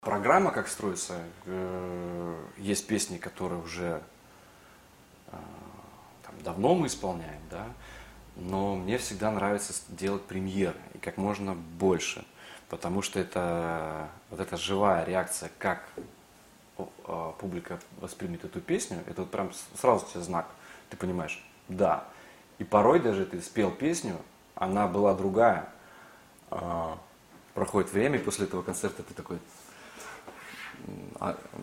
Программа как строится, есть песни, которые уже давно мы исполняем, да, но мне всегда нравится делать премьеры и как можно больше, потому что это вот эта живая реакция, как публика воспримет эту песню, это вот прям сразу тебе знак, ты понимаешь, да. И порой даже ты спел песню, она была другая, проходит время, и после этого концерта ты такой...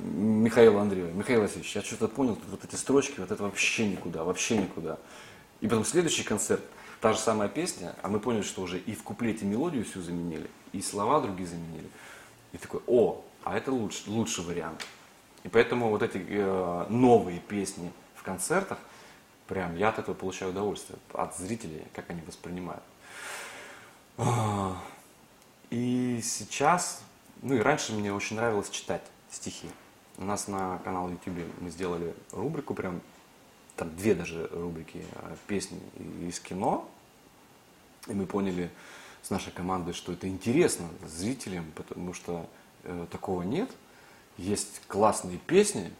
Михаил Андреев, Михаил Васильевич, я что-то понял, тут вот эти строчки, вот это вообще никуда. И потом следующий концерт, та же самая песня, а мы поняли, что уже и в куплете мелодию всю заменили, и слова другие заменили. И такой, а это лучший вариант. И поэтому вот эти новые песни в концертах, прям я от этого получаю удовольствие, от зрителей, как они воспринимают. И сейчас... Ну и раньше мне очень нравилось читать стихи. У нас на канале YouTube мы сделали рубрику, прям там две даже рубрики, песни из кино. И мы поняли с нашей командой, что это интересно зрителям, потому что такого нет. Есть классные песни,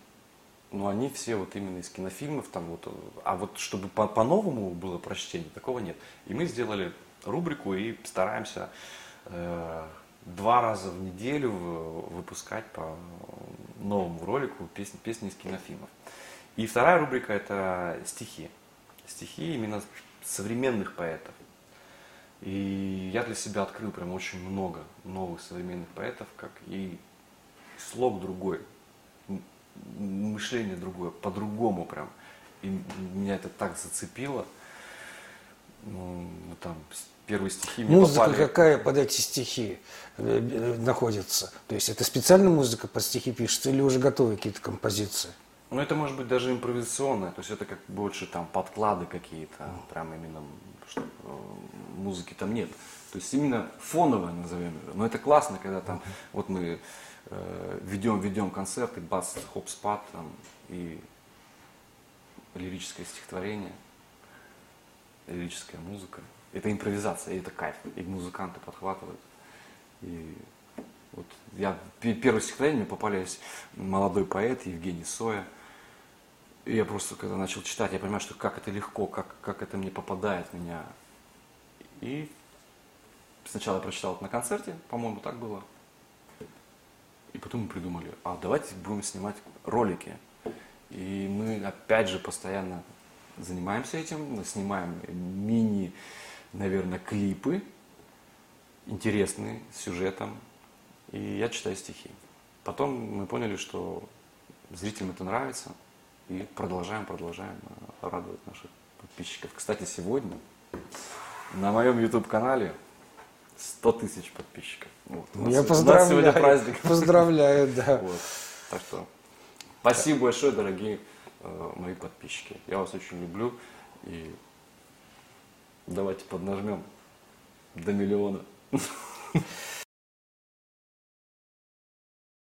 но они все вот именно из кинофильмов. Там вот, а вот чтобы по-новому было прочтение, такого нет. И мы сделали рубрику и стараемся... Два раза в неделю выпускать по новому ролику песни из кинофильмов. И вторая рубрика – это стихи. Стихи именно современных поэтов. И я для себя открыл прям очень много новых современных поэтов, как и слог другой, мышление другое, по-другому прям. И меня это так зацепило. Ну, там первые стихи мне музыка попали. Какая под эти стихи находится? То есть это специально музыка под стихи пишется или уже готовы какие-то композиции? Ну это может быть даже импровизационное, то есть это как больше там подклады какие-то, прям именно что, музыки там нет. То есть именно фоновое, назовем его. Но это классно, когда там вот мы ведем концерты, бас, хоп-спад там, и лирическое стихотворение. Лирическая музыка. Это импровизация, и это кайф. И музыканты подхватывают. И вот я первое стихотворение, мне попались молодой поэт Евгений Соя. И я просто, когда начал читать, я понимаю, что как это легко, как это мне попадает в меня. И сначала я прочитал это на концерте, по-моему, так было. И потом мы придумали, давайте будем снимать ролики. И мы опять же постоянно... Занимаемся этим, снимаем мини, наверное, клипы, интересные, с сюжетом, и я читаю стихи. Потом мы поняли, что зрителям это нравится, и продолжаем радовать наших подписчиков. Кстати, сегодня на моем YouTube-канале 100 тысяч подписчиков. Вот. Я поздравляю, сегодня праздник. Поздравляю, да. Вот. Так что спасибо большое, дорогие мои подписчики. Я вас очень люблю. И давайте поднажмем до миллиона.